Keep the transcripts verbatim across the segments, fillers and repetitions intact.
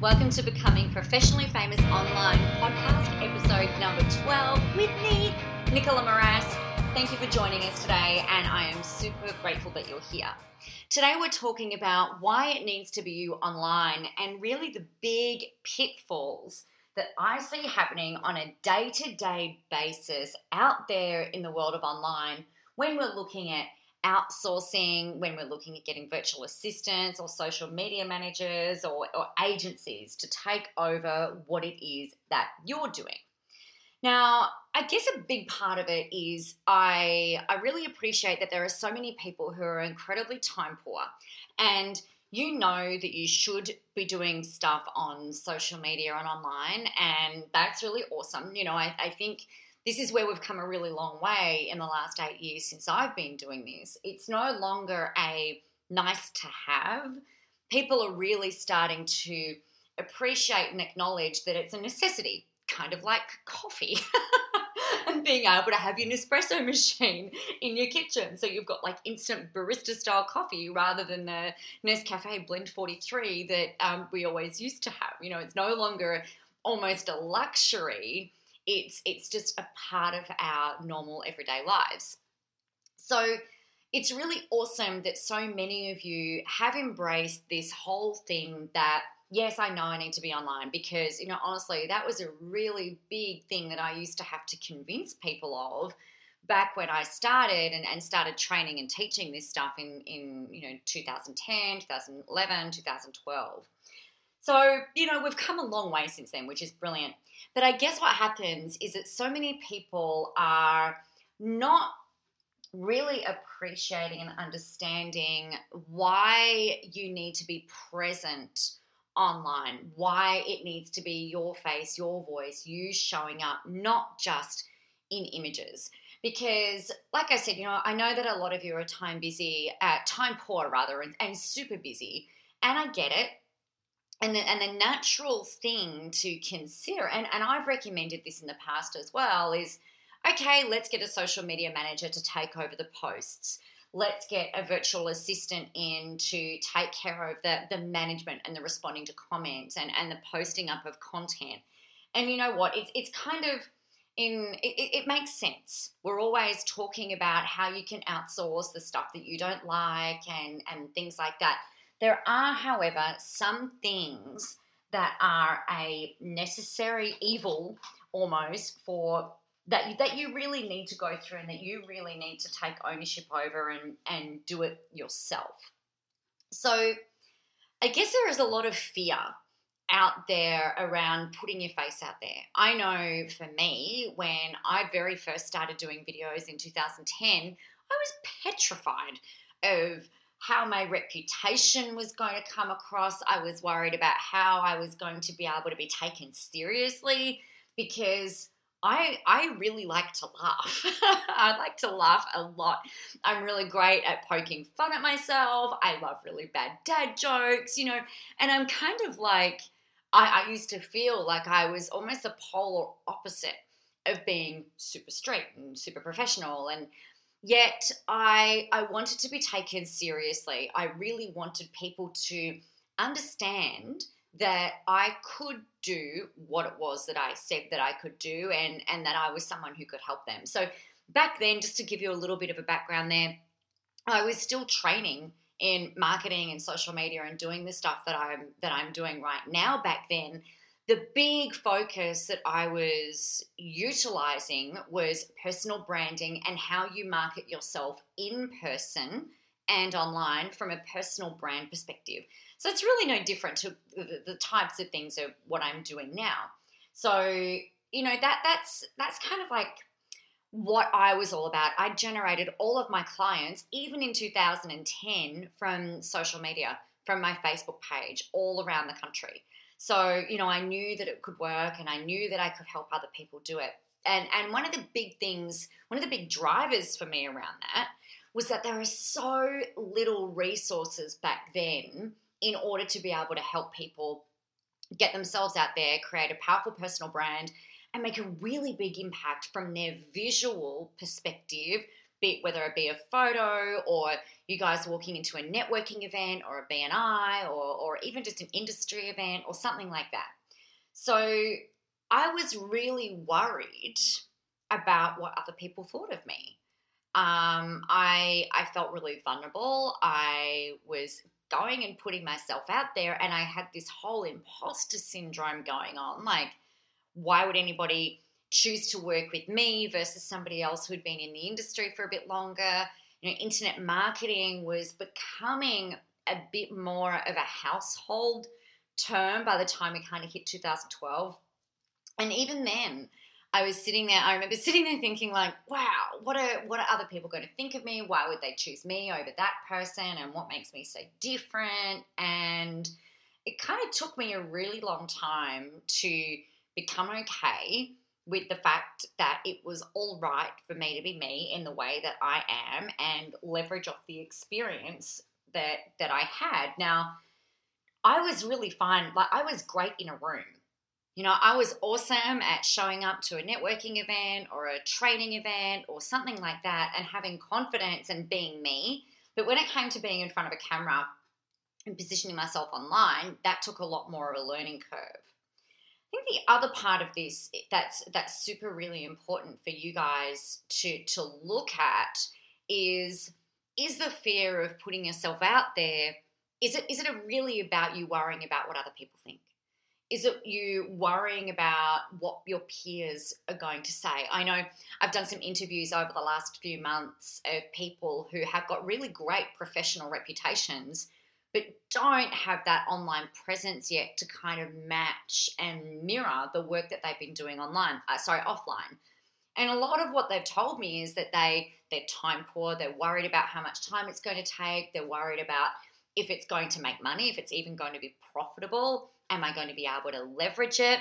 Welcome to Becoming Professionally Famous Online podcast, episode number twelve with me, Nicola Moras. Thank you for joining us today, and I am super grateful that you're here. Today we're talking about why it needs to be you online and really the big pitfalls that I see happening on a day-to-day basis out there in the world of online when we're looking at outsourcing, when we're looking at getting virtual assistants or social media managers or, or agencies to take over what it is that you're doing. Now, I guess a big part of it is I, I really appreciate that there are so many people who are incredibly time poor, and you know that you should be doing stuff on social media and online, and that's really awesome. You know, I, I think this is where we've come a really long way in the last eight years since I've been doing this. It's no longer a nice to have. People are really starting to appreciate and acknowledge that it's a necessity, kind of like coffee and being able to have your Nespresso machine in your kitchen. So you've got like instant barista style coffee rather than the Nescafe Blend forty-three that um, we always used to have. You know, it's no longer almost a luxury. It's it's just a part of our normal everyday lives. So it's really awesome that so many of you have embraced this whole thing that, yes, I know I need to be online, because, you know, honestly, that was a really big thing that I used to have to convince people of back when I started and, and started training and teaching this stuff in, in, you know, two thousand ten, two thousand eleven, two thousand twelve. So, you know, we've come a long way since then, which is brilliant. But I guess what happens is that so many people are not really appreciating and understanding why you need to be present online, why it needs to be your face, your voice, you showing up, not just in images. Because, like I said, you know, I know that a lot of you are time busy, uh, time poor rather, and, and super busy, and I get it. And the, and the natural thing to consider, and, and I've recommended this in the past as well, is, okay, let's get a social media manager to take over the posts. Let's get a virtual assistant in to take care of the, the management and the responding to comments and, and the posting up of content. And you know what? It's it's kind of in it, it makes sense. We're always talking about how you can outsource the stuff that you don't like and, and things like that. There are, however, some things that are a necessary evil almost for that you, that you really need to go through and that you really need to take ownership over and, and do it yourself. So I guess there is a lot of fear out there around putting your face out there. I know for me, when I very first started doing videos in two thousand ten, I was petrified of how my reputation was going to come across. I was worried about how I was going to be able to be taken seriously, because I I really like to laugh. I like to laugh a lot. I'm really great at poking fun at myself. I love really bad dad jokes, you know, and I'm kind of like, I, I used to feel like I was almost the polar opposite of being super straight and super professional, and Yet I I wanted to be taken seriously. I really wanted people to understand that I could do what it was that I said that I could do, and, and that I was someone who could help them. So back then, just to give you a little bit of a background there, I was still training in marketing and social media and doing the stuff that I'm that I'm doing right now. Back then, the big focus that I was utilizing was personal branding and how you market yourself in person and online from a personal brand perspective. So it's really no different to the types of things of what I'm doing now. So, you know, that that's that's kind of like what I was all about. I generated all of my clients, even in two thousand ten, from social media, from my Facebook page all around the country. So, you know, I knew that it could work, and I knew that I could help other people do it. And and one of the big things, one of the big drivers for me around that was that there are so little resources back then in order to be able to help people get themselves out there, create a powerful personal brand, and make a really big impact from their visual perspective, bit, whether it be a photo or you guys walking into a networking event or a B N I or, or even just an industry event or something like that. So I was really worried about what other people thought of me. Um, I I felt really vulnerable. I was going and putting myself out there, and I had this whole imposter syndrome going on. Like, why would anybody choose to work with me versus somebody else who'd been in the industry for a bit longer? You know, internet marketing was becoming a bit more of a household term by the time we kind of hit two thousand twelve. And even then, I was sitting there, I remember sitting there thinking like, wow, what are what are other people going to think of me? Why would they choose me over that person? And what makes me so different? And it kind of took me a really long time to become okay with the fact that it was all right for me to be me in the way that I am and leverage off the experience that that I had. Now, I was really fine. Like, I was great in a room. You know, I was awesome at showing up to a networking event or a training event or something like that and having confidence and being me. But when it came to being in front of a camera and positioning myself online, that took a lot more of a learning curve. I think the other part of this that's that's super really important for you guys to, to look at is, is the fear of putting yourself out there, is it is it really about you worrying about what other people think? Is it you worrying about what your peers are going to say? I know I've done some interviews over the last few months of people who have got really great professional reputations but don't have that online presence yet to kind of match and mirror the work that they've been doing online, uh, sorry, offline. And a lot of what they've told me is that they, they're time poor, they're worried about how much time it's going to take, they're worried about if it's going to make money, if it's even going to be profitable. Am I going to be able to leverage it?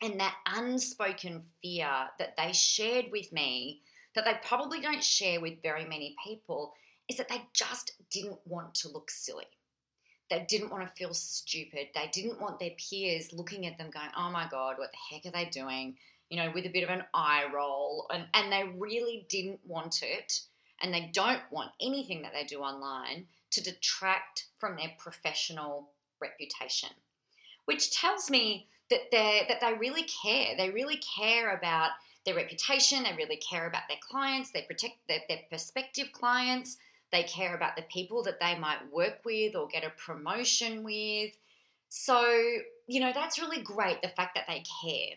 And that unspoken fear that they shared with me, that they probably don't share with very many people, is that they just didn't want to look silly. They didn't want to feel stupid. They didn't want their peers looking at them going, oh my God, what the heck are they doing? You know, with a bit of an eye roll. And, and they really didn't want it. And they don't want anything that they do online to detract from their professional reputation. Which tells me that they that they really care. They really care about their reputation. They really care about their clients. They protect their, their prospective clients. They care about the people that they might work with or get a promotion with. So, you know, that's really great, the fact that they care.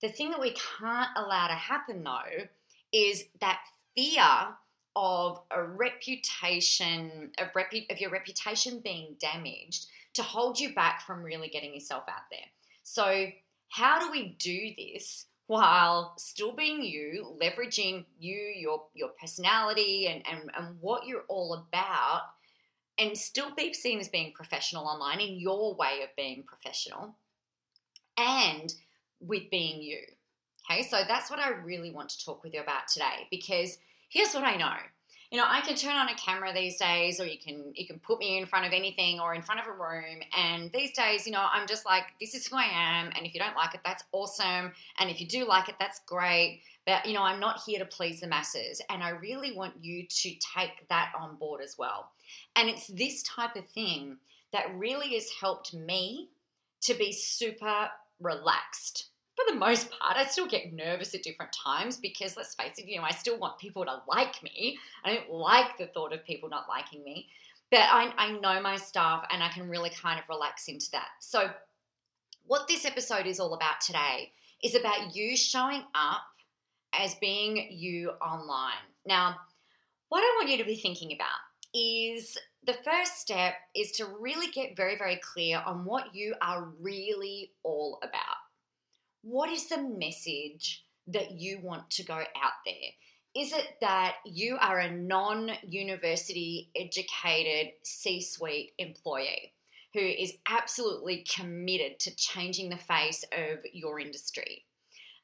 The thing that we can't allow to happen, though, is that fear of a reputation, of, repu- of your reputation being damaged to hold you back from really getting yourself out there. So how do we do this while still being you, leveraging you, your your personality and, and, and what you're all about, and still be seen as being professional online in your way of being professional and with being you? Okay, so that's what I really want to talk with you about today, because here's what I know. You know, I can turn on a camera these days, or you can you can put me in front of anything or in front of a room. And these days, you know, I'm just like, this is who I am. And if you don't like it, that's awesome. And if you do like it, that's great. But, you know, I'm not here to please the masses. And I really want you to take that on board as well. And it's this type of thing that really has helped me to be super relaxed. For the most part, I still get nervous at different times because, let's face it, you know, I still want people to like me. I don't like the thought of people not liking me. But I, I know my stuff, and I can really kind of relax into that. So what this episode is all about today is about you showing up as being you online. Now, what I want you to be thinking about is the first step is to really get very, very clear on what you are really all about. What is the message that you want to go out there? Is it that you are a non-university educated C-suite employee who is absolutely committed to changing the face of your industry?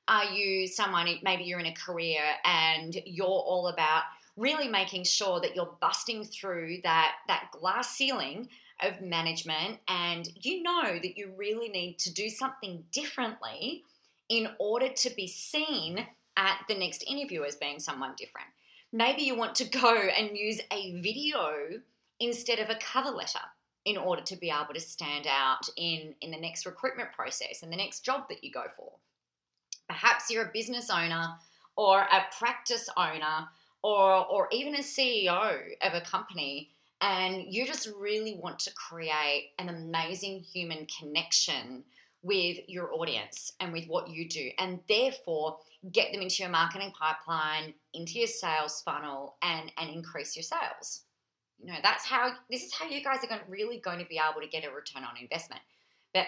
Are you someone, maybe you're in a career and you're all about really making sure that you're busting through that, that glass ceiling of management, and you know that you really need to do something differently in order to be seen at the next interview as being someone different. Maybe you want to go and use a video instead of a cover letter in order to be able to stand out in, in the next recruitment process and the next job that you go for. Perhaps you're a business owner or a practice owner or, or even a C E O of a company, and you just really want to create an amazing human connection with your audience and with what you do, and therefore get them into your marketing pipeline, into your sales funnel, and, and increase your sales. You know, that's how, this is how you guys are going to, really going to be able to get a return on investment. But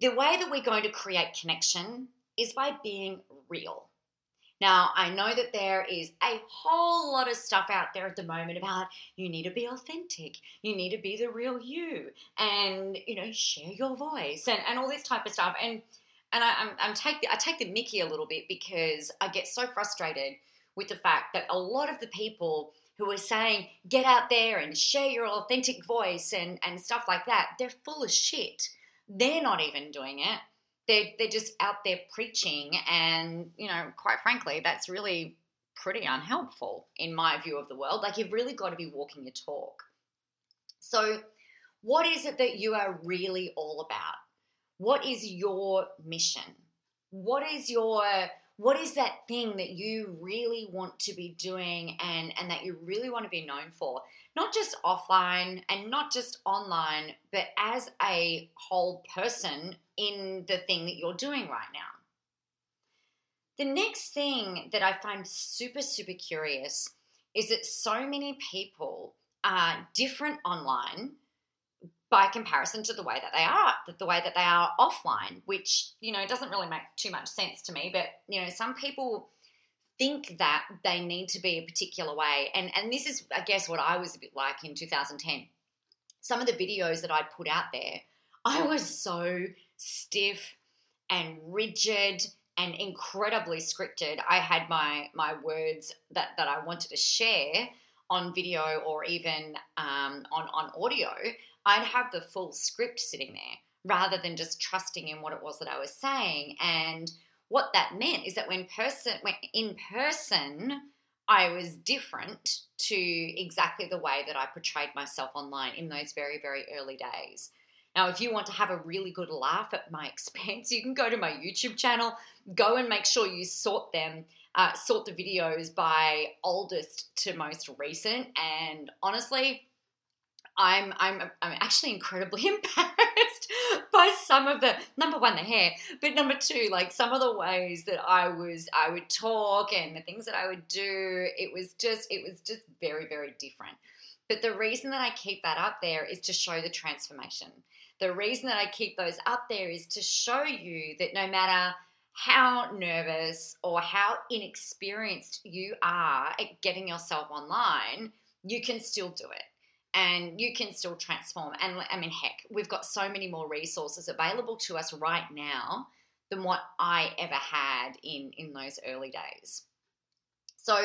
the way that we're going to create connection is by being real. Now, I know that there is a whole lot of stuff out there at the moment about you need to be authentic, you need to be the real you, and, you know, share your voice and, and all this type of stuff. And and I, I'm, I'm take the, I take the mickey a little bit because I get so frustrated with the fact that a lot of the people who are saying get out there and share your authentic voice and, and stuff like that, they're full of shit. They're not even doing it. They're, they're just out there preaching, and, you know, quite frankly, that's really pretty unhelpful in my view of the world. Like, you've really got to be walking your talk. So what is it that you are really all about? What is your mission? What is your, what is that thing that you really want to be doing and, and that you really want to be known for? Not just offline and not just online, but as a whole person in the thing that you're doing right now. The next thing that I find super, super curious is that so many people are different online by comparison to the way that they are, that the way that they are offline, which, you know, doesn't really make too much sense to me. But, you know, some people think that they need to be a particular way. And, and this is, I guess, what I was a bit like in two thousand ten. Some of the videos that I put out there, I was so stiff and rigid and incredibly scripted. I had my my words that, that I wanted to share on video or even um, on, on audio. I'd have the full script sitting there rather than just trusting in what it was that I was saying. And what that meant is that when person, when in person, I was different to exactly the way that I portrayed myself online in those very, very early days. Now, if you want to have a really good laugh at my expense, you can go to my YouTube channel, go and make sure you sort them, uh, sort the videos by oldest to most recent. And honestly, I'm I'm I'm actually incredibly embarrassed by some of the, number one, the hair, but number two, like some of the ways that I was I would talk and the things that I would do. It was just it was just very, very different. But the reason that I keep that up there is to show the transformation. The reason that I keep those up there is to show you that no matter how nervous or how inexperienced you are at getting yourself online, you can still do it and you can still transform. And I mean, heck, we've got so many more resources available to us right now than what I ever had in, in those early days. So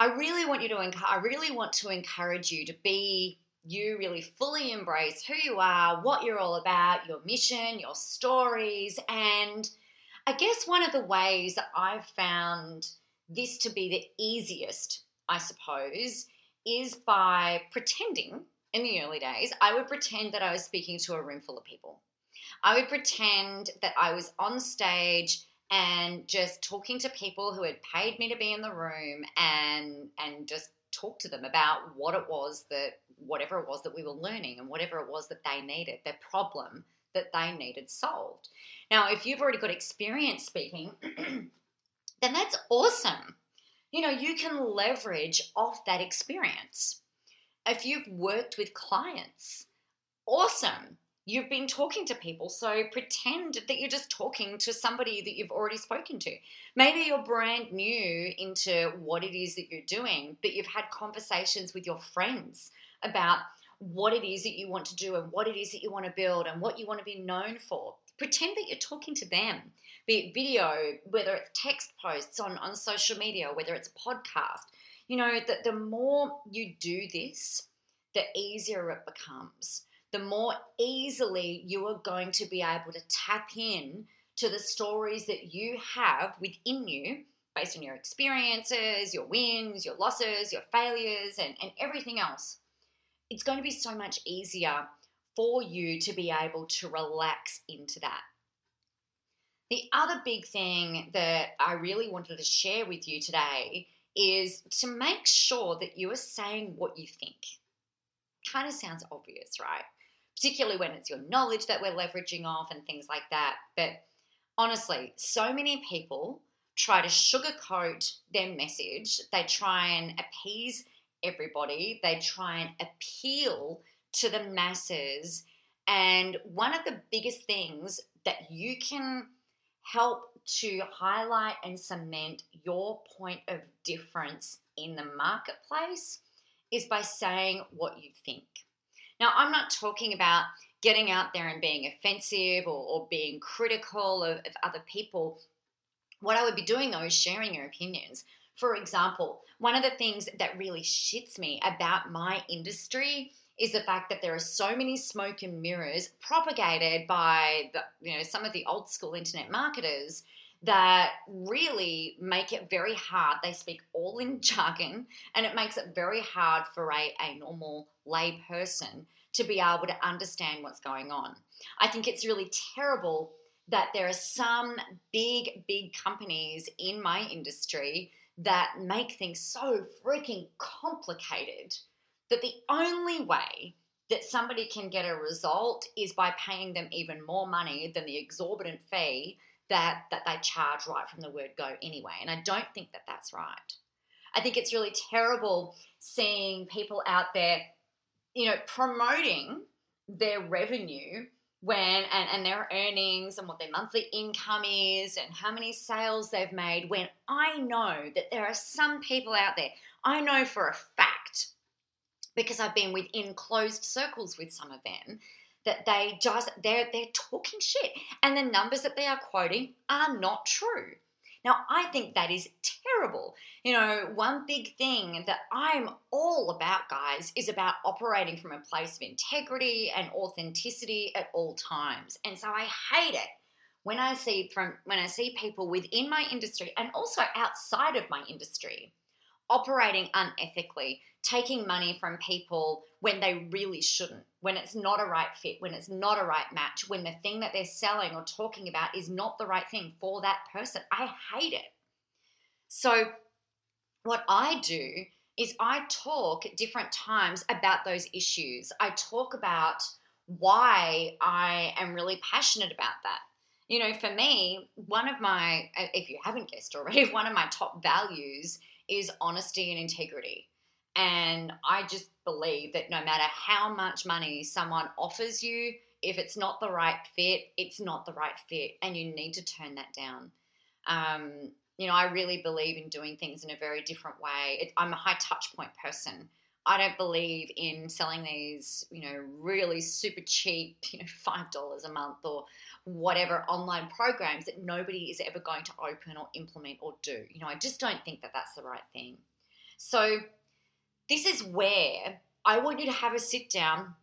I really want you to, I really want to encourage you to be you, really fully embrace who you are, what you're all about, your mission, your stories. And I guess one of the ways that I've found this to be the easiest, I suppose, is by pretending. In the early days, I would pretend that I was speaking to a room full of people. I would pretend that I was on stage and just talking to people who had paid me to be in the room, and and just talk to them about what it was that, whatever it was that we were learning and whatever it was that they needed, their problem that they needed solved. Now, if you've already got experience speaking, then that's awesome. You know, you can leverage off that experience. If you've worked with clients, awesome. You've been talking to people, so pretend that you're just talking to somebody that you've already spoken to. Maybe you're brand new into what it is that you're doing, but you've had conversations with your friends about what it is that you want to do and what it is that you want to build and what you want to be known for. Pretend that you're talking to them, be it video, whether it's text posts on, on social media, whether it's a podcast. You know, that the more you do this, the easier it becomes. The more easily you are going to be able to tap in to the stories that you have within you based on your experiences, your wins, your losses, your failures, and, and everything else, it's going to be so much easier for you to be able to relax into that. The other big thing that I really wanted to share with you today is to make sure that you are saying what you think. Kind of sounds obvious, right? Particularly when it's your knowledge that we're leveraging off and things like that. But honestly, so many people try to sugarcoat their message. They try and appease everybody. They try and appeal to the masses. And one of the biggest things that you can help to highlight and cement your point of difference in the marketplace is by saying what you think. Now, I'm not talking about getting out there and being offensive or, or being critical of, of other people. What I would be doing, though, is sharing your opinions. For example, one of the things that really shits me about my industry is the fact that there are so many smoke and mirrors propagated by the, you know, some of the old school internet marketers that really make it very hard. They speak all in jargon, and it makes it very hard for a, a normal lay person to be able to understand what's going on. I think it's really terrible that there are some big, big companies in my industry that make things so freaking complicated that the only way that somebody can get a result is by paying them even more money than the exorbitant fee that, that they charge right from the word go anyway. And I don't think that that's right. I think it's really terrible seeing people out there, you know, promoting their revenue when and, and their earnings and what their monthly income is and how many sales they've made, when I know that there are some people out there, I know for a fact, because I've been within closed circles with some of them, that they just, they're, they're talking shit. And the numbers that they are quoting are not true. Now, I think that is terrible. You know, one big thing that I'm all about, guys, is about operating from a place of integrity and authenticity at all times. And so I hate it when I see from when I see people within my industry and also outside of my industry operating unethically, taking money from people when they really shouldn't, when it's not a right fit, when it's not a right match, when the thing that they're selling or talking about is not the right thing for that person. I hate it. So what I do is I talk at different times about those issues. I talk about why I am really passionate about that. You know, for me, one of my, if you haven't guessed already, one of my top values is honesty and integrity. And I just believe that no matter how much money someone offers you, if it's not the right fit, it's not the right fit, and you need to turn that down. Um, you know, I really believe in doing things in a very different way. It, I'm a high touch point person. I don't believe in selling these, you know, really super cheap, you know, five dollars a month or whatever online programs that nobody is ever going to open or implement or do. You know, I just don't think that that's the right thing. So this is where I want you to have a sit down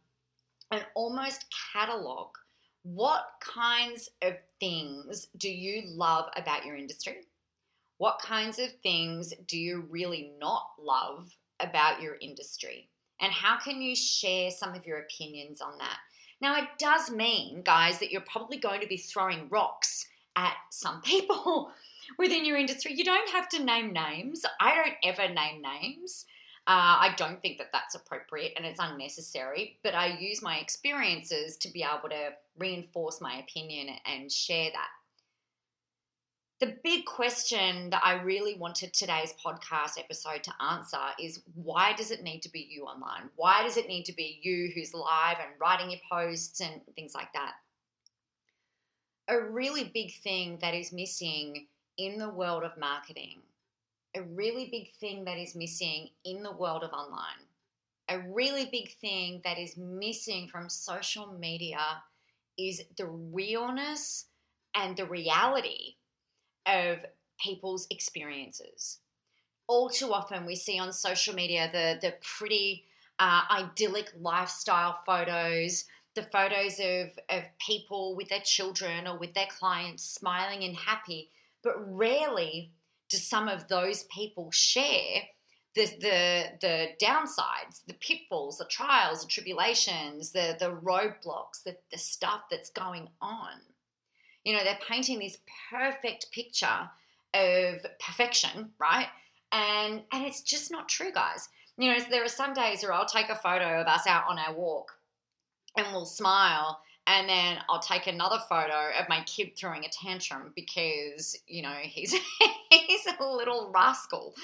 and almost catalog what kinds of things do you love about your industry? What kinds of things do you really not love about your industry, and how can you share some of your opinions on that? Now, it does mean, guys, that you're probably going to be throwing rocks at some people within your industry. You don't have to name names. I don't ever name names. Uh, I don't think that that's appropriate and it's unnecessary, but I use my experiences to be able to reinforce my opinion and share that. The big question that I really wanted today's podcast episode to answer is, why does it need to be you online? Why does it need to be you who's live and writing your posts and things like that? A really big thing that is missing in the world of marketing, a really big thing that is missing in the world of online, a really big thing that is missing from social media is the realness and the reality of people's experiences. All too often we see on social media the, the pretty uh, idyllic lifestyle photos, the photos of, of people with their children or with their clients smiling and happy, but rarely do some of those people share the the the downsides, the pitfalls, the trials, the tribulations, the the roadblocks, the, the stuff that's going on? You know, they're painting this perfect picture of perfection, right? And and it's just not true, guys. You know, there are some days where I'll take a photo of us out on our walk and we'll smile, and then I'll take another photo of my kid throwing a tantrum because, you know, he's he's a little rascal.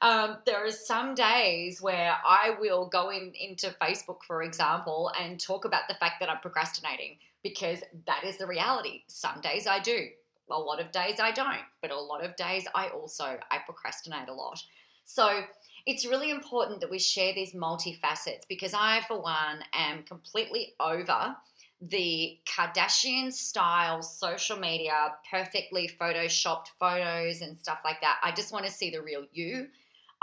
Um, there are some days where I will go in, into Facebook, for example, and talk about the fact that I'm procrastinating, because that is the reality. Some days I do. A lot of days I don't. But a lot of days I also, I procrastinate a lot. So it's really important that we share these multifacets, because I, for one, am completely over the Kardashian style social media, perfectly photoshopped photos and stuff like that. I just want to see the real you.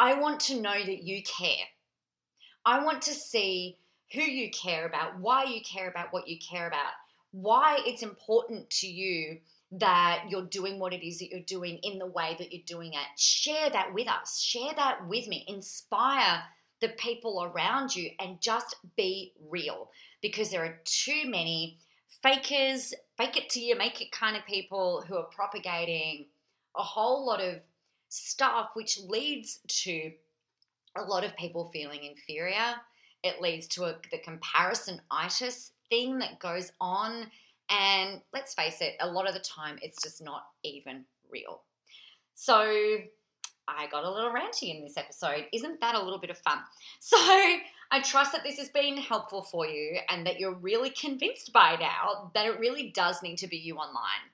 I want to know that you care. I want to see who you care about, why you care about what you care about, why it's important to you that you're doing what it is that you're doing in the way that you're doing it. Share that with us. Share that with me. Inspire the people around you, and just be real, because there are too many fakers, fake it till you make it kind of people who are propagating a whole lot of stuff, which leads to a lot of people feeling inferior. It leads to a, the comparisonitis thing that goes on. And let's face it, a lot of the time it's just not even real. So I got a little ranty in this episode. Isn't that a little bit of fun? So I trust that this has been helpful for you, and that you're really convinced by now that it really does need to be you online.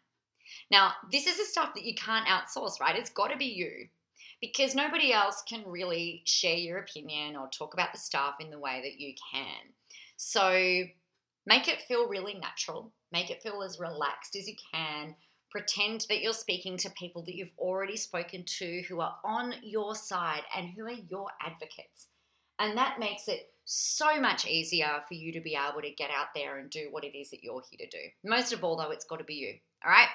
Now, this is the stuff that you can't outsource, right? It's got to be you, because nobody else can really share your opinion or talk about the stuff in the way that you can. So make it feel really natural. Make it feel as relaxed as you can. Pretend that you're speaking to people that you've already spoken to, who are on your side and who are your advocates. And that makes it so much easier for you to be able to get out there and do what it is that you're here to do. Most of all, though, it's got to be you, all right?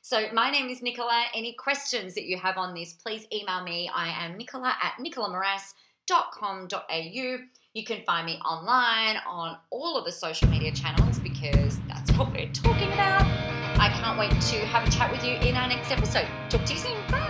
So my name is Nicola. Any questions that you have on this, please email me. I am Nicola at nicola moras dot com dot a u. You can find me online on all of the social media channels, because that's what we're talking about. I can't wait to have a chat with you in our next episode. Talk to you soon. Bye.